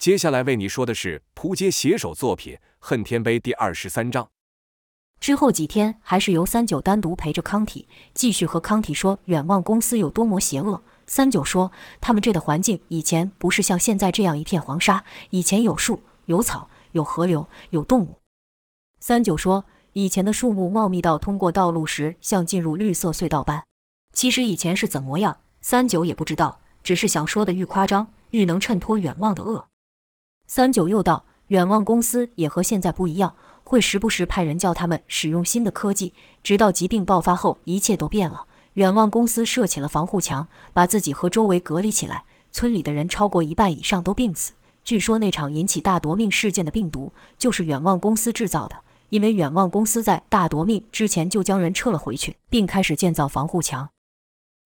接下来为你说的是扑街写手作品《恨天碑》第23章。之后几天还是由三九单独陪着康体，继续和康体说远望公司有多么邪恶。三九说他们这的环境以前不是像现在这样一片黄沙，以前有树有草有河流有动物。三九说以前的树木茂密到通过道路时像进入绿色隧道般。其实以前是怎么样三九也不知道，只是想说的愈夸张愈能衬托远望的恶。三九又道远望公司也和现在不一样，会时不时派人叫他们使用新的科技，直到疾病爆发后一切都变了。远望公司设起了防护墙，把自己和周围隔离起来，村里的人超过一半以上都病死。据说那场引起大夺命事件的病毒就是远望公司制造的，因为远望公司在大夺命之前就将人撤了回去，并开始建造防护墙。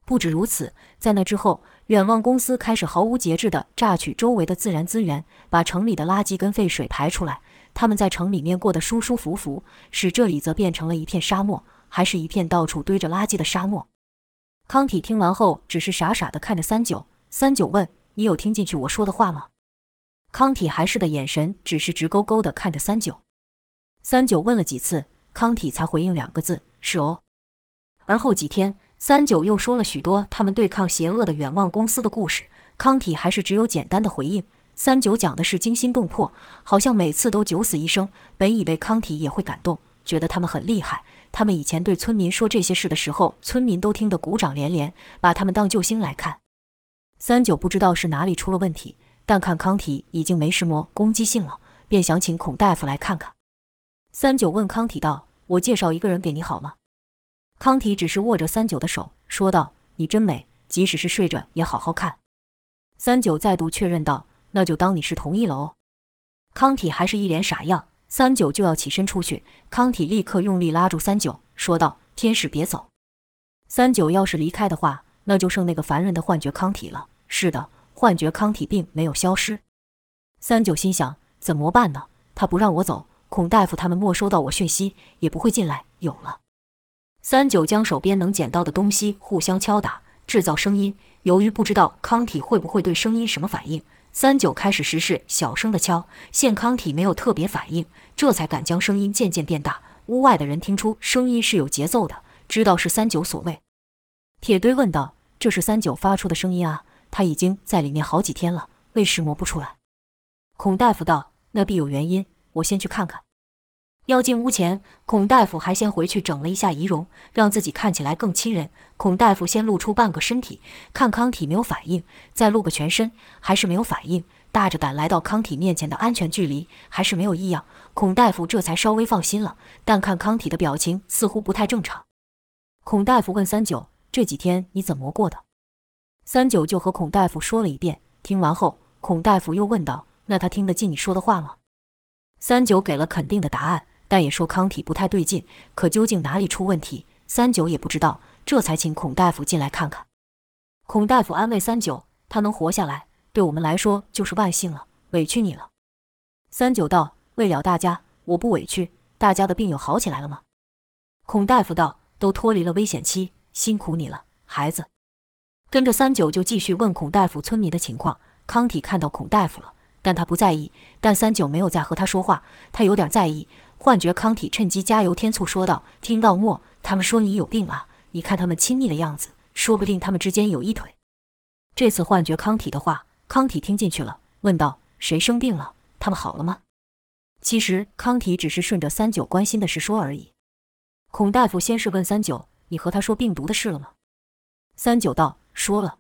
不止如此，在那之后远望公司开始毫无节制地榨取周围的自然资源，把城里的垃圾跟废水排出来。他们在城里面过得舒舒服服，使这里则变成了一片沙漠，还是一片到处堆着垃圾的沙漠。康体听完后只是傻傻地看着三九，三九问你有听进去我说的话吗？康体还是的眼神只是直勾勾地看着三九。三九问了几次，康体才回应两个字，是哦。而后几天三九又说了许多他们对抗邪恶的远望公司的故事，康体还是只有简单的回应。三九讲的是惊心动魄，好像每次都九死一生，本以为康体也会感动，觉得他们很厉害。他们以前对村民说这些事的时候，村民都听得鼓掌连连，把他们当救星来看。三九不知道是哪里出了问题，但看康体已经没什么攻击性了，便想请孔大夫来看看。三九问康体道，我介绍一个人给你好吗？康体只是握着三九的手说道，你真美，即使是睡着也好好看。三九再度确认道，那就当你是同意了哦。康体还是一脸傻样，三九就要起身出去，康体立刻用力拉住三九，说道：“天使别走。”三九要是离开的话，那就剩那个凡人的幻觉康体了。是的，幻觉康体并没有消失。三九心想，怎么办呢？他不让我走，孔大夫他们没收到我讯息，也不会进来。有了。三九将手边能捡到的东西互相敲打，制造声音。由于不知道康体会不会对声音什么反应，三九开始实施小声的敲，现康体没有特别反应，这才敢将声音渐渐变大。屋外的人听出声音是有节奏的，知道是三九所为。铁堆问道，这是三九发出的声音啊，他已经在里面好几天了，为什么不出来？孔大夫道，那必有原因，我先去看看。要进屋前，孔大夫还先回去整了一下仪容，让自己看起来更亲人。孔大夫先露出半个身体，看康体没有反应，再露个全身，还是没有反应，大着胆来到康体面前的安全距离，还是没有异样。孔大夫这才稍微放心了，但看康体的表情似乎不太正常。孔大夫问三九，这几天你怎么过的？三九就和孔大夫说了一遍，听完后，孔大夫又问道，那他听得进你说的话吗？三九给了肯定的答案，但也说康体不太对劲，可究竟哪里出问题，三九也不知道，这才请孔大夫进来看看。孔大夫安慰三九，他能活下来，对我们来说就是万幸了，委屈你了。三九道，为了大家，我不委屈，大家的病有好起来了吗？孔大夫道，都脱离了危险期，辛苦你了，孩子。跟着三九就继续问孔大夫村民的情况，康体看到孔大夫了，但他不在意，但三九没有再和他说话，他有点在意。幻觉康体趁机加油添醋说道，听到没，他们说你有病啊，你看他们亲密的样子，说不定他们之间有一腿。这次幻觉康体的话，康体听进去了，问道，谁生病了，他们好了吗？其实康体只是顺着三九关心的事说而已。孔大夫先是问三九，你和他说病毒的事了吗？三九道，说了。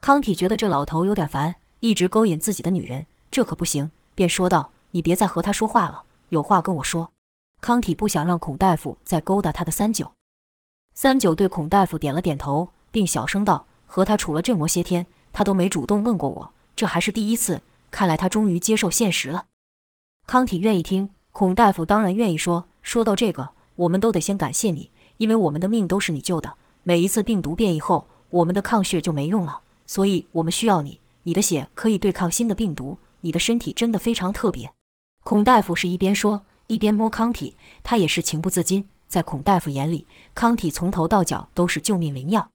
康体觉得这老头有点烦，一直勾引自己的女人，这可不行，便说道，你别再和他说话了，有话跟我说。康体不想让孔大夫再勾搭他的三九。三九对孔大夫点了点头，并小声道，和他处了这么些天，他都没主动问过我，这还是第一次，看来他终于接受现实了。康体愿意听，孔大夫当然愿意说。说到这个，我们都得先感谢你，因为我们的命都是你救的，每一次病毒变异后，我们的抗血就没用了，所以我们需要你，你的血可以对抗新的病毒，你的身体真的非常特别。孔大夫是一边说一边摸康体，他也是情不自禁，在孔大夫眼里，康体从头到脚都是救命灵药。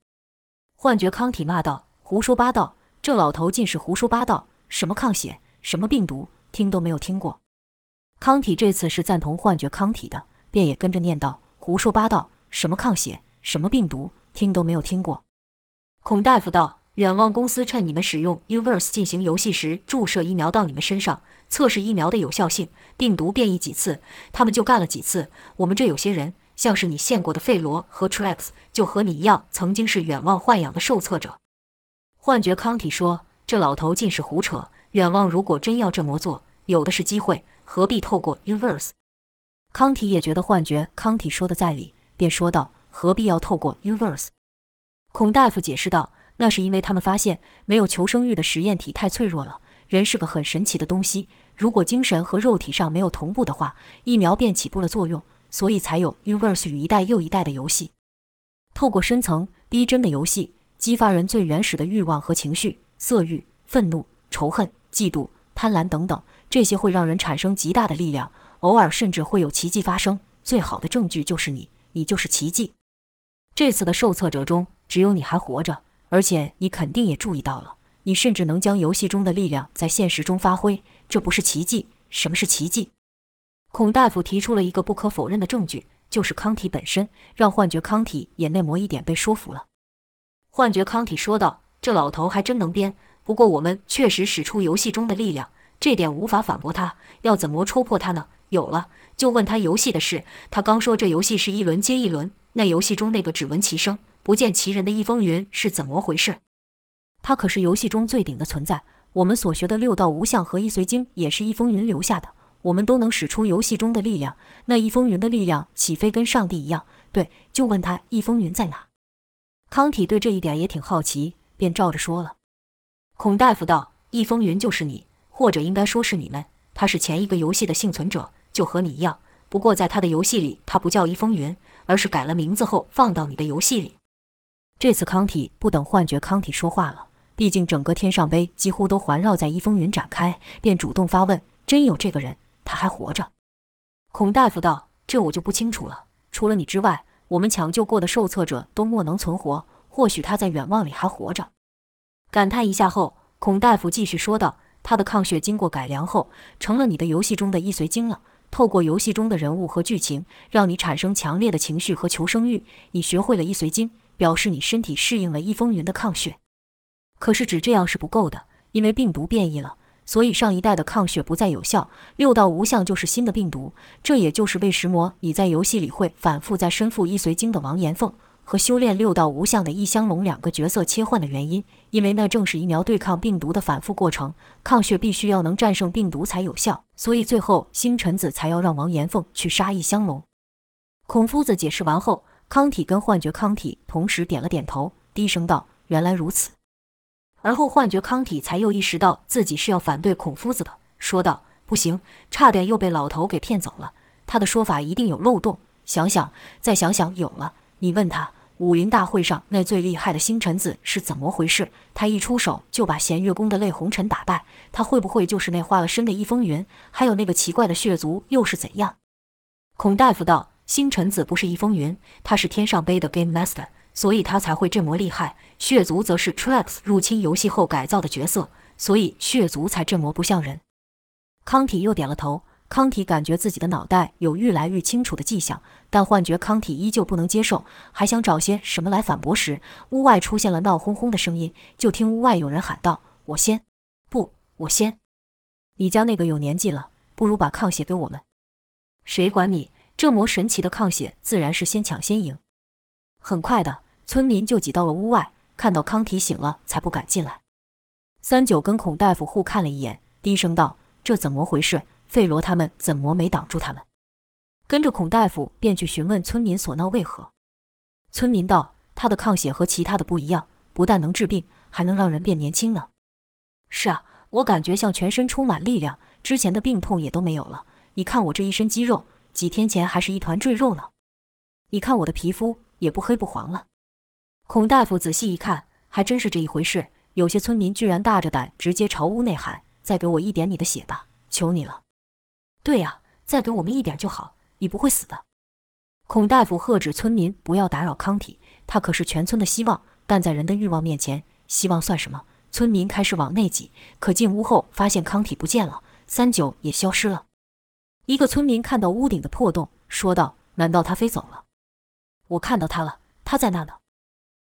幻觉康体骂道，胡说八道，这老头尽是胡说八道，什么抗血，什么病毒，听都没有听过。康体这次是赞同幻觉康体的，便也跟着念道：胡说八道，什么抗血，什么病毒，听都没有听过。孔大夫道：远望公司趁你们使用 Universe 进行游戏时注射疫苗到你们身上，测试疫苗的有效性，病毒变异几次，他们就干了几次。我们这有些人，像是你见过的费罗和 Traps， 就和你一样，曾经是远望豢养的受测者。幻觉康体说：这老头尽是胡扯，远望如果真要这么做，有的是机会，何必透过 Universe？ 康体也觉得幻觉康体说的在理，便说道：何必要透过 Universe？ 孔大夫解释道：那是因为他们发现没有求生欲的实验体太脆弱了，人是个很神奇的东西，如果精神和肉体上没有同步的话，疫苗便起不了作用，所以才有 Universe 与一代又一代的游戏。透过深层逼真的游戏，激发人最原始的欲望和情绪，色欲、愤怒、仇恨、嫉妒、贪婪等等，这些会让人产生极大的力量，偶尔甚至会有奇迹发生，最好的证据就是你，你就是奇迹。这次的受测者中，只有你还活着，而且你肯定也注意到了，你甚至能将游戏中的力量在现实中发挥，这不是奇迹。什么是奇迹？孔大夫提出了一个不可否认的证据，就是康体本身，让幻觉康体也内膜一点被说服了。幻觉康体说道：这老头还真能编，不过我们确实使出游戏中的力量，这点无法反驳他，要怎么戳破他呢？有了，就问他游戏的事。他刚说这游戏是一轮接一轮，那游戏中那个只闻其声不见其人的一风云是怎么回事？它可是游戏中最顶的存在，我们所学的六道无相和一随经也是一风云留下的，我们都能使出游戏中的力量，那一风云的力量岂非跟上帝一样？对，就问他一风云在哪？康体对这一点也挺好奇，便照着说了。孔大夫道：一风云就是你，或者应该说是你们，他是前一个游戏的幸存者，就和你一样，不过在他的游戏里他不叫一风云，而是改了名字后放到你的游戏里。这次康体不等幻觉康体说话了，毕竟整个天上杯几乎都环绕在一风云展开，便主动发问：真有这个人，他还活着？孔大夫道：这我就不清楚了，除了你之外，我们抢救过的受测者都莫能存活，或许他在远望里还活着。感叹一下后，孔大夫继续说道：他的抗血经过改良后，成了你的游戏中的一随经了，透过游戏中的人物和剧情，让你产生强烈的情绪和求生欲，你学会了一随经，表示你身体适应了一风云的抗血。可是只这样是不够的，因为病毒变异了，所以上一代的抗血不再有效，六道无相就是新的病毒，这也就是为什么你在游戏里会反复在身负一随经的王延凤和修炼六道无相的易香龙两个角色切换的原因，因为那正是疫苗对抗病毒的反复过程，抗血必须要能战胜病毒才有效，所以最后星辰子才要让王延凤去杀易香龙。孔夫子解释完后，康体跟幻觉康体同时点了点头，低声道：原来如此。而后幻觉康体才又意识到自己是要反对孔夫子的，说道：不行，差点又被老头给骗走了，他的说法一定有漏洞，想想再想想，有了，你问他武林大会上那最厉害的星辰子是怎么回事，他一出手就把弦月宫的泪红尘打败，他会不会就是那化了身的一风云？还有那个奇怪的血族又是怎样？孔大夫道：星辰子不是一风云，他是天上杯的 Game Master， 所以他才会这么厉害。血族则是 Traps 入侵游戏后改造的角色，所以血族才这么不像人。康体又点了头，康体感觉自己的脑袋有愈来愈清楚的迹象，但幻觉康体依旧不能接受，还想找些什么来反驳时，屋外出现了闹哄哄的声音，就听屋外有人喊道：我先，不，我先。你家那个有年纪了，不如把抗血给我们。谁管你？这魔神奇的抗血自然是先抢先赢。很快的，村民就挤到了屋外，看到康体醒了才不敢进来。三九跟孔大夫互看了一眼，低声道：这怎么回事？费罗他们怎么没挡住他们？跟着孔大夫便去询问村民所闹为何。村民道：他的抗血和其他的不一样，不但能治病，还能让人变年轻呢。是啊，我感觉像全身充满力量，之前的病痛也都没有了，你看我这一身肌肉，几天前还是一团赘肉呢，你看我的皮肤也不黑不黄了。孔大夫仔细一看，还真是这一回事，有些村民居然大着胆直接朝屋内喊：再给我一点你的血吧，求你了。对呀，再给我们一点就好，你不会死的。孔大夫喝止村民不要打扰康体，他可是全村的希望，但在人的欲望面前，希望算什么？村民开始往内挤，可进屋后发现康体不见了，三九也消失了。一个村民看到屋顶的破洞，说道：“难道他飞走了？我看到他了，他在那呢。”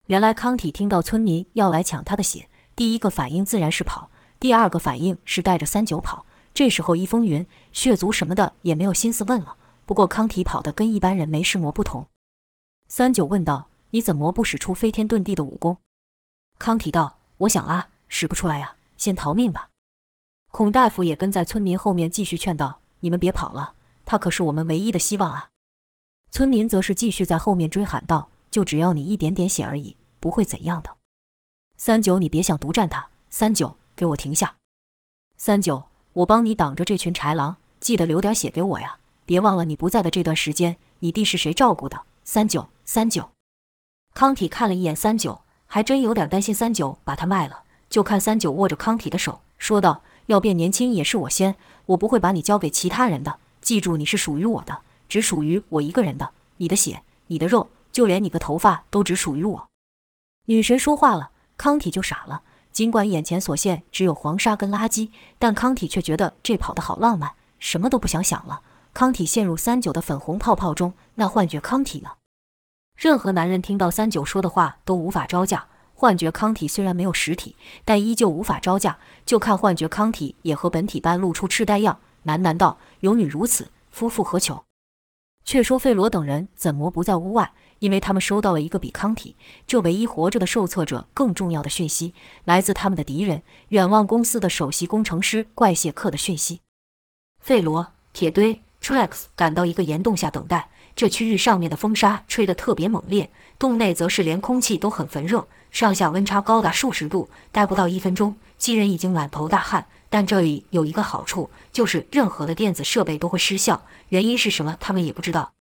原来康体听到村民要来抢他的血，第一个反应自然是跑，第二个反应是带着三九跑。这时候一风云、血族什么的也没有心思问了。不过康体跑得跟一般人没事魔不同。三九问道：“你怎么不使出飞天遁地的武功？”康体道：“我想啊，使不出来啊，先逃命吧。”孔大夫也跟在村民后面继续劝道：“你们别跑了，他可是我们唯一的希望啊。”村民则是继续在后面追喊道：“就只要你一点点血而已，不会怎样的。三九，你别想独占他。三九，给我停下。三九，我帮你挡着这群豺狼，记得留点血给我呀，别忘了你不在的这段时间，你弟是谁照顾的？三九，三九。”康体看了一眼三九，还真有点担心三九把他卖了，就看三九握着康体的手，说道：“要变年轻也是我先，我不会把你交给其他人的，记住你是属于我的，只属于我一个人的，你的血、你的肉，就连你的头发都只属于我。”女神说话了，康体就傻了，尽管眼前所现只有黄沙跟垃圾，但康体却觉得这跑得好浪漫，什么都不想想了。康体陷入三九的粉红泡泡中，那幻觉康体呢？任何男人听到三九说的话都无法招架，幻觉康体虽然没有实体，但依旧无法招架，就看幻觉康体也和本体般露出痴呆样，喃喃道：“有女如此，夫复何求？”却说费罗等人怎么不在屋外，因为他们收到了一个比康体这唯一活着的受测者更重要的讯息，来自他们的敌人远望公司的首席工程师怪谢克的讯息。费罗、铁堆、Traps 赶到一个岩洞下等待，这区域上面的风沙吹得特别猛烈，洞内则是连空气都很焚热，上下温差高达数十度，待不到1分钟，几人已经满头大汗。但这里有一个好处，就是任何的电子设备都会失效，原因是什么他们也不知道。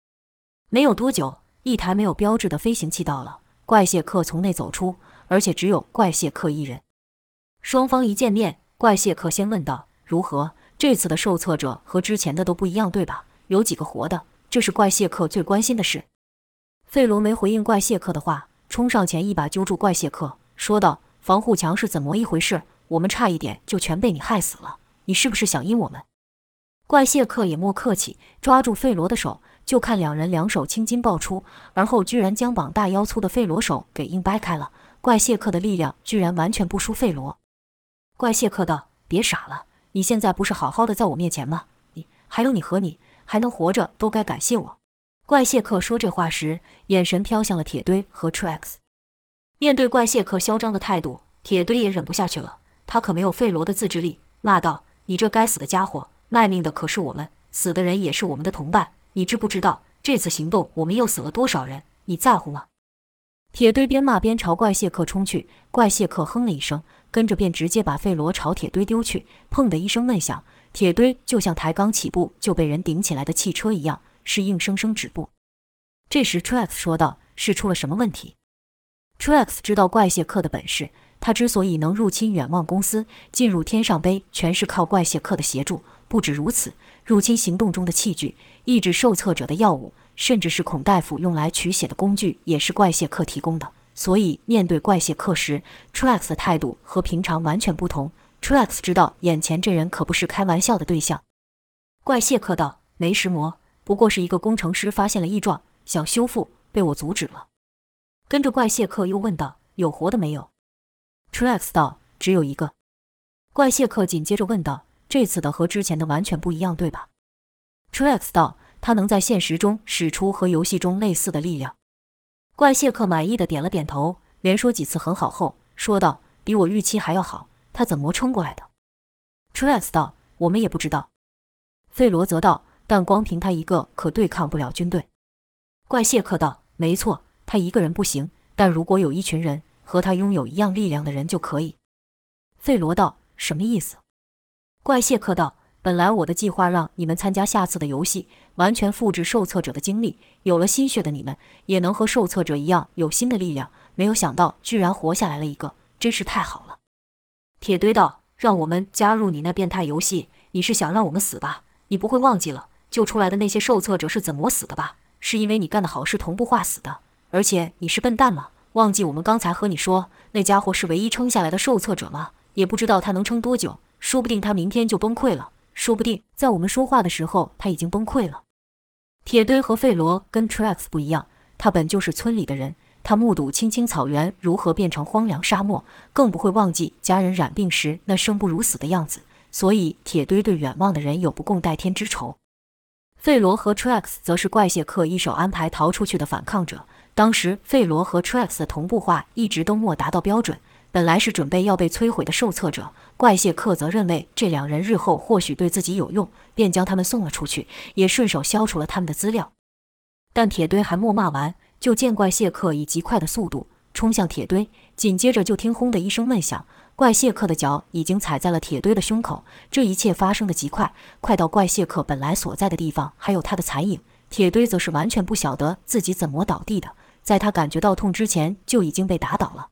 没有多久，一台没有标志的飞行器到了，怪谢克从内走出，而且只有怪谢克一人。双方一见面，怪谢克先问道：“如何？这次的受测者和之前的都不一样对吧？有几个活的？”这是怪谢克最关心的事。费罗没回应怪谢克的话，冲上前一把揪住怪谢克，说道：“防护墙是怎么一回事？我们差一点就全被你害死了，你是不是想阴我们？”怪谢克也莫客气，抓住费罗的手，就看两人两手青筋爆出，而后居然将膀大腰粗的费罗手给硬掰开了。怪谢克的力量居然完全不输费罗。怪谢克道：“别傻了，你现在不是好好的在我面前吗？你还有你和你还能活着都该感谢我。”怪谢克说这话时，眼神飘向了铁堆和 Trax。 面对怪谢克嚣张的态度，铁堆也忍不下去了，他可没有费罗的自制力，骂道：“你这该死的家伙，卖命的可是我们，死的人也是我们的同伴，你知不知道这次行动我们又死了多少人？你在乎吗？”铁堆边骂边朝怪谢克冲去，怪谢克哼了一声，跟着便直接把费罗朝铁堆丢去，砰的一声闷响，铁堆就像抬刚起步就被人顶起来的汽车一样，是硬生生止步。这时 Trax 说道：“是出了什么问题？” Trax 知道怪谢克的本事，他之所以能入侵远望公司，进入天上杯，全是靠怪谢克的协助。不止如此，入侵行动中的器具、抑制受测者的药物，甚至是孔大夫用来取血的工具，也是怪谢克提供的。所以面对怪谢克时， Trax 的态度和平常完全不同。Trax 知道眼前这人可不是开玩笑的对象。怪谢克道：“没石魔，不过是一个工程师发现了异状，想修复，被我阻止了。”跟着怪谢克又问道：“有活的没有？” Trax 道：“只有一个。”怪谢克紧接着问道：“这次的和之前的完全不一样对吧？” Trax 道：“他能在现实中使出和游戏中类似的力量。”怪谢克满意的点了点头，连说几次很好后，说道：“比我预期还要好。”他怎么撑过来的 ？Trax 道：“我们也不知道。”费罗则道：“但光凭他一个可对抗不了军队。”怪谢克道：“没错，他一个人不行，但如果有一群人和他拥有一样力量的人就可以。”费罗道：“什么意思？”怪谢克道：“本来我的计划让你们参加下次的游戏，完全复制受测者的经历，有了心血的你们也能和受测者一样有新的力量，没有想到居然活下来了一个，真是太好了。”铁堆道：“让我们加入你那变态游戏，你是想让我们死吧？你不会忘记了救出来的那些受测者是怎么死的吧？是因为你干的好事同步化死的，而且你是笨蛋吗？忘记我们刚才和你说，那家伙是唯一撑下来的受测者吗？也不知道他能撑多久，说不定他明天就崩溃了，说不定在我们说话的时候他已经崩溃了。铁堆和费罗跟 Traps 不一样，他本就是村里的人，他目睹青青草原如何变成荒凉沙漠，更不会忘记家人染病时那生不如死的样子，所以铁堆对远望的人有不共戴天之仇。费罗和 Traps 则是怪谢克一手安排逃出去的反抗者，当时费罗和 Traps 的同步化一直都没达到标准，本来是准备要被摧毁的受测者，怪谢克则认为这两人日后或许对自己有用，便将他们送了出去，也顺手消除了他们的资料。但铁堆还没骂完，就见怪谢克以极快的速度冲向铁堆，紧接着就听轰的一声闷响，怪谢克的脚已经踩在了铁堆的胸口，这一切发生的极快，快到怪谢克本来所在的地方还有他的残影。铁堆则是完全不晓得自己怎么倒地的，在他感觉到痛之前就已经被打倒了。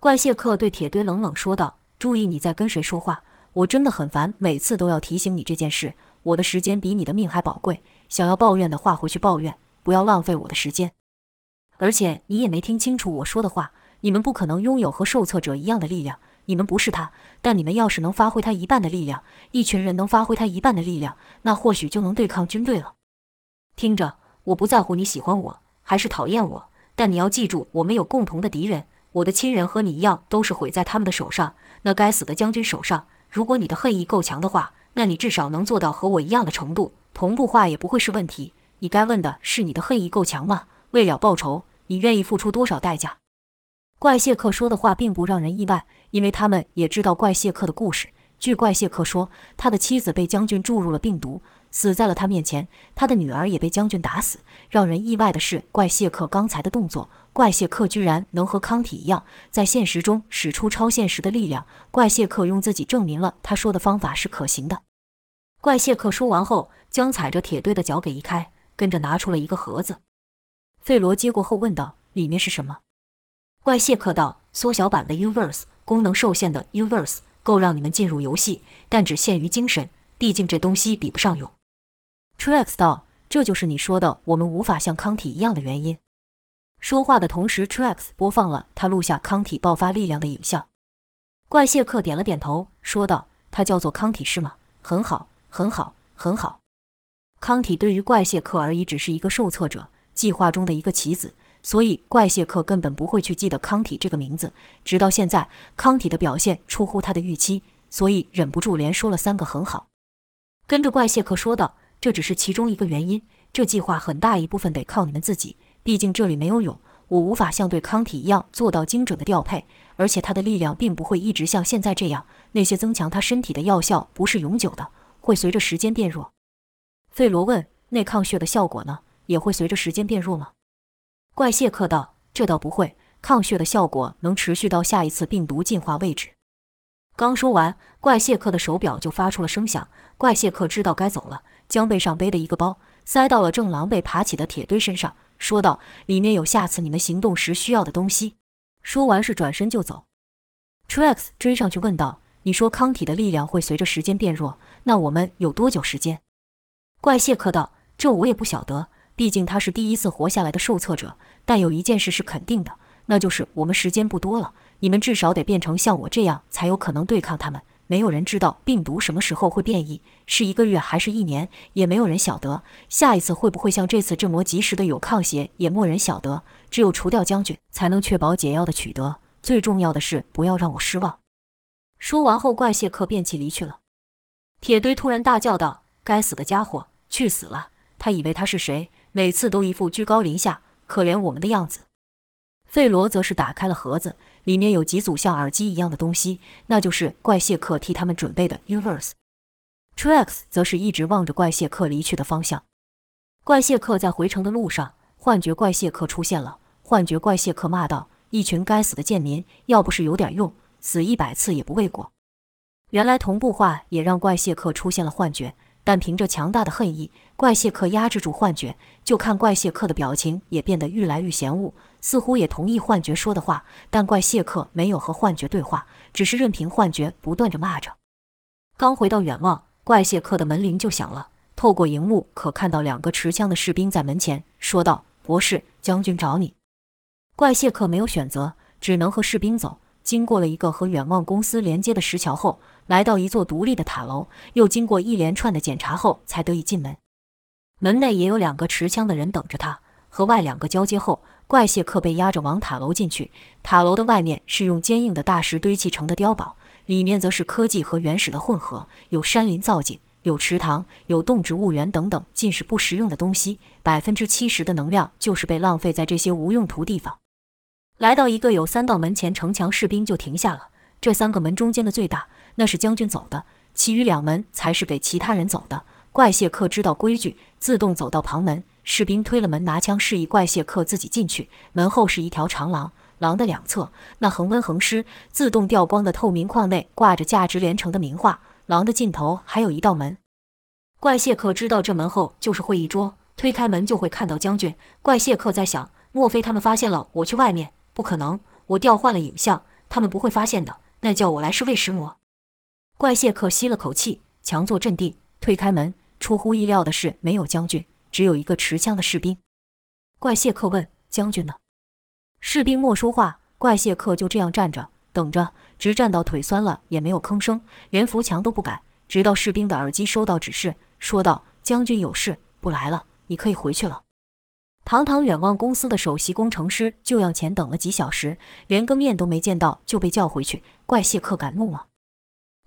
怪谢克对铁堆冷冷说道：“注意你在跟谁说话，我真的很烦，每次都要提醒你这件事，我的时间比你的命还宝贵，想要抱怨的话回去抱怨，不要浪费我的时间。而且你也没听清楚我说的话，你们不可能拥有和受测者一样的力量。”你们不是他，但你们要是能发挥他一半的力量，一群人能发挥他一半的力量，那或许就能对抗军队了。听着，我不在乎你喜欢我还是讨厌我，但你要记住，我们有共同的敌人，我的亲人和你一样都是毁在他们的手上，那该死的将军手上。如果你的恨意够强的话，那你至少能做到和我一样的程度，同步化也不会是问题。你该问的是，你的恨意够强吗？为了报仇，你愿意付出多少代价？怪谢克说的话并不让人意外，因为他们也知道怪谢克的故事。据怪谢克说，他的妻子被将军注入了病毒，死在了他面前，他的女儿也被将军打死。让人意外的是怪谢克刚才的动作，怪谢克居然能和康体一样在现实中使出超现实的力量。怪谢克用自己证明了他说的方法是可行的。怪谢克说完后，将踩着铁堆的脚给移开，跟着拿出了一个盒子。费罗接过后问道：“里面是什么？”怪谢克道：“缩小版的 Universe， 功能受限的 Universe， 够让你们进入游戏，但只限于精神，毕竟这东西比不上用。” Traps 道：“这就是你说的我们无法像康体一样的原因。”说话的同时， Traps 播放了他录下康体爆发力量的影像。怪谢克点了点头，说道：“他叫做康体是吗？很好，很好，很好。”康体对于怪谢克而已只是一个受测者，计划中的一个棋子，所以怪谢克根本不会去记得康体这个名字，直到现在康体的表现出乎他的预期，所以忍不住连说了3个很好。跟着怪谢克说道：“这只是其中一个原因，这计划很大一部分得靠你们自己，毕竟这里没有勇，我无法像对康体一样做到精准的调配，而且他的力量并不会一直像现在这样，那些增强他身体的药效不是永久的，会随着时间变弱。”费罗问：“那抗血的效果呢？也会随着时间变弱吗？”怪谢克道：“这倒不会，抗血的效果能持续到下一次病毒进化为止。”刚说完，怪谢克的手表就发出了声响。怪谢克知道该走了，将背上背的一个包塞到了正狼狈爬起的铁堆身上，说道：“里面有下次你们行动时需要的东西。”说完是转身就走。 Trax 追上去问道：“你说康体的力量会随着时间变弱，那我们有多久时间？”怪谢克道：“这我也不晓得，毕竟他是第一次活下来的受测者，但有一件事是肯定的，那就是我们时间不多了，你们至少得变成像我这样才有可能对抗他们。没有人知道病毒什么时候会变异，是1个月还是1年，也没有人晓得下一次会不会像这次这么及时的有抗血，也没人晓得，只有除掉将军才能确保解药的取得，最重要的是不要让我失望。”说完后，怪谢克便气离去了。铁堆突然大叫道：“该死的家伙，去死了！他以为他是谁？每次都一副居高临下可怜我们的样子。”费罗则是打开了盒子，里面有几组像耳机一样的东西，那就是怪谢克替他们准备的 Universe。 Trax 则是一直望着怪谢克离去的方向。怪谢克在回程的路上，幻觉怪谢克出现了。幻觉怪谢克骂道：“一群该死的贱民，要不是有点用，死100次也不为过。”原来同步化也让怪谢克出现了幻觉，但凭着强大的恨意，怪谢克压制住幻觉，就看怪谢克的表情也变得愈来愈嫌恶，似乎也同意幻觉说的话，但怪谢克没有和幻觉对话，只是任凭幻觉不断着骂着。刚回到远望，怪谢克的门铃就响了，透过荧幕可看到2个持枪的士兵在门前，说道：“博士，将军找你。”怪谢克没有选择，只能和士兵走。经过了一个和远望公司连接的石桥后，来到一座独立的塔楼，又经过一连串的检查后才得以进门。门内也有两个持枪的人等着他，和外两个交接后，怪谢克被押着往塔楼进去。塔楼的外面是用坚硬的大石堆砌成的碉堡，里面则是科技和原始的混合，有山林造景，有池塘，有动植物园等等，尽是不实用的东西。70%的能量就是被浪费在这些无用途地方。来到一个有3道门前城墙，士兵就停下了。这3个门中间的最大，那是将军走的，其余2门才是给其他人走的。怪谢克知道规矩，自动走到旁门。士兵推了门，拿枪示意怪谢克自己进去。门后是一条长廊，廊的两侧那恒温恒湿、自动掉光的透明框内挂着价值连城的名画。廊的尽头还有一道门。怪谢克知道这门后就是会议桌，推开门就会看到将军。怪谢克在想，莫非他们发现了我去外面？不可能，我调换了影像，他们不会发现的。那叫我来是为什么？怪谢克吸了口气，强作镇定，推开门。出乎意料的是，没有将军，只有一个持枪的士兵。怪谢克问：“将军呢？”士兵莫说话。怪谢克就这样站着，等着，直站到腿酸了也没有吭声，连扶墙都不敢。直到士兵的耳机收到指示，说道：“将军有事，不来了，你可以回去了。”堂堂远望公司的首席工程师就让前等了几小时，连个面都没见到就被叫回去。怪谢克敢怒吗？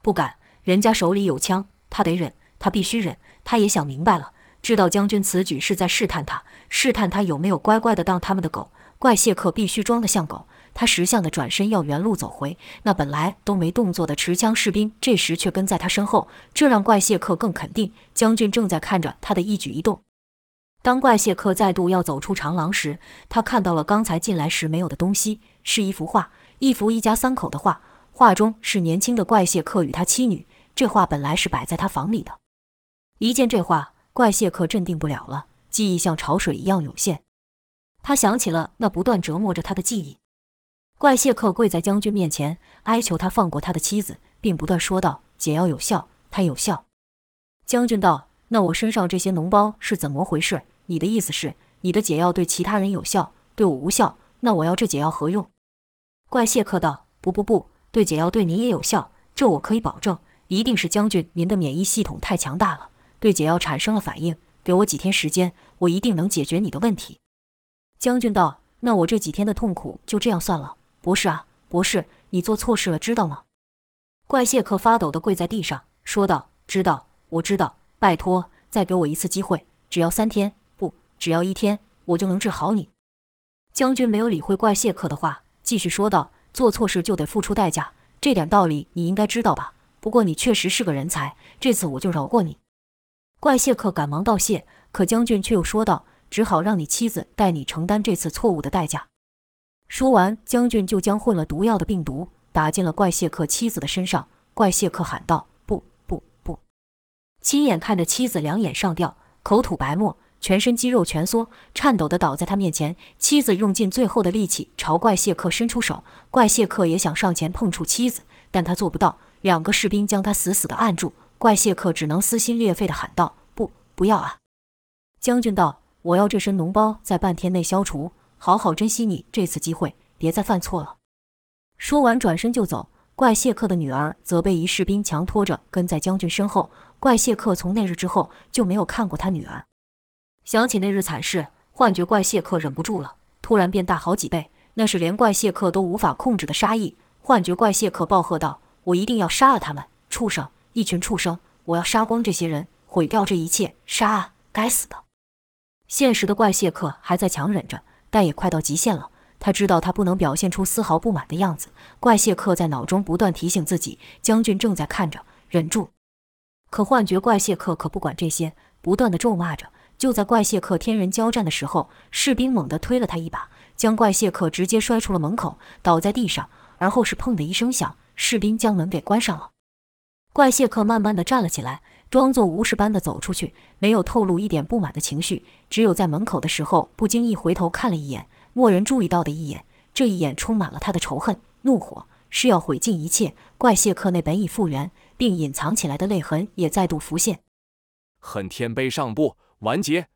不敢，人家手里有枪，他得忍，他必须忍。他也想明白了，知道将军此举是在试探他，试探他有没有乖乖的当他们的狗。怪谢克必须装得像狗。他识相的转身要原路走回，那本来都没动作的持枪士兵这时却跟在他身后，这让怪谢克更肯定将军正在看着他的一举一动。当怪谢克再度要走出长廊时，他看到了刚才进来时没有的东西，是一幅画，一幅一家3口的画。画中是年轻的怪谢克与他妻女，这画本来是摆在他房里的。一见这画，怪谢克镇定不了了，记忆像潮水一样涌现。他想起了那不断折磨着他的记忆。怪谢克跪在将军面前，哀求他放过他的妻子，并不断说道：“解药有效，它有效。”将军道：“那我身上这些脓包是怎么回事？你的意思是，你的解药对其他人有效，对我无效？那我要这解药何用？”怪谢克道：“不，对解药对您也有效，这我可以保证。一定是将军您的免疫系统太强大了，对解药产生了反应。给我几天时间，我一定能解决你的问题。”将军道：“那我这几天的痛苦就这样算了？”博士，你做错事了，知道吗？怪谢克发抖地跪在地上，说道：“我知道。拜托，再给我一次机会，只要3天，不，只要1天，我就能治好你。”将军没有理会怪谢克的话，继续说道：“做错事就得付出代价，这点道理你应该知道吧？不过你确实是个人才，这次我就饶过你。”怪谢克赶忙道谢，可将军却又说道：“只好让你妻子代你承担这次错误的代价。”说完，将军就将混了毒药的病毒打进了怪谢克妻子的身上。怪谢克喊道：“不！”亲眼看着妻子两眼上吊，口吐白沫，全身肌肉蜷缩，颤抖地倒在他面前。妻子用尽最后的力气朝怪谢克伸出手，怪谢克也想上前碰触妻子，但他做不到。2个士兵将他死死地按住，怪谢克只能撕心裂肺地喊道：“不要啊！”将军道：“我要这身脓包在半天内消除，好好珍惜你这次机会，别再犯错了。”说完转身就走。怪谢克的女儿则被一士兵强拖着跟在将军身后。怪谢克从那日之后就没有看过他女儿。想起那日惨事，幻觉怪谢克忍不住了，突然变大好几倍，那是连怪谢克都无法控制的杀意。幻觉怪谢克暴喝道：“我一定要杀了他们！畜生，一群畜生！我要杀光这些人，毁掉这一切！杀啊，该死的！”现实的怪谢克还在强忍着，但也快到极限了。他知道他不能表现出丝毫不满的样子。怪谢克在脑中不断提醒自己，将军正在看着，忍住。可幻觉怪谢克可不管这些，不断的咒骂着。就在怪谢克天人交战的时候，士兵猛地推了他一把，将怪谢克直接摔出了门口，倒在地上。而后是砰的一声响，士兵将门给关上了。怪谢克慢慢的站了起来，装作无事般的走出去，没有透露一点不满的情绪，只有在门口的时候不经意回头看了一眼，没人注意到的一眼。这一眼充满了他的仇恨、怒火，是要毁尽一切。怪谢克那本已复原并隐藏起来的泪痕也再度浮现。恨天碑上部完结。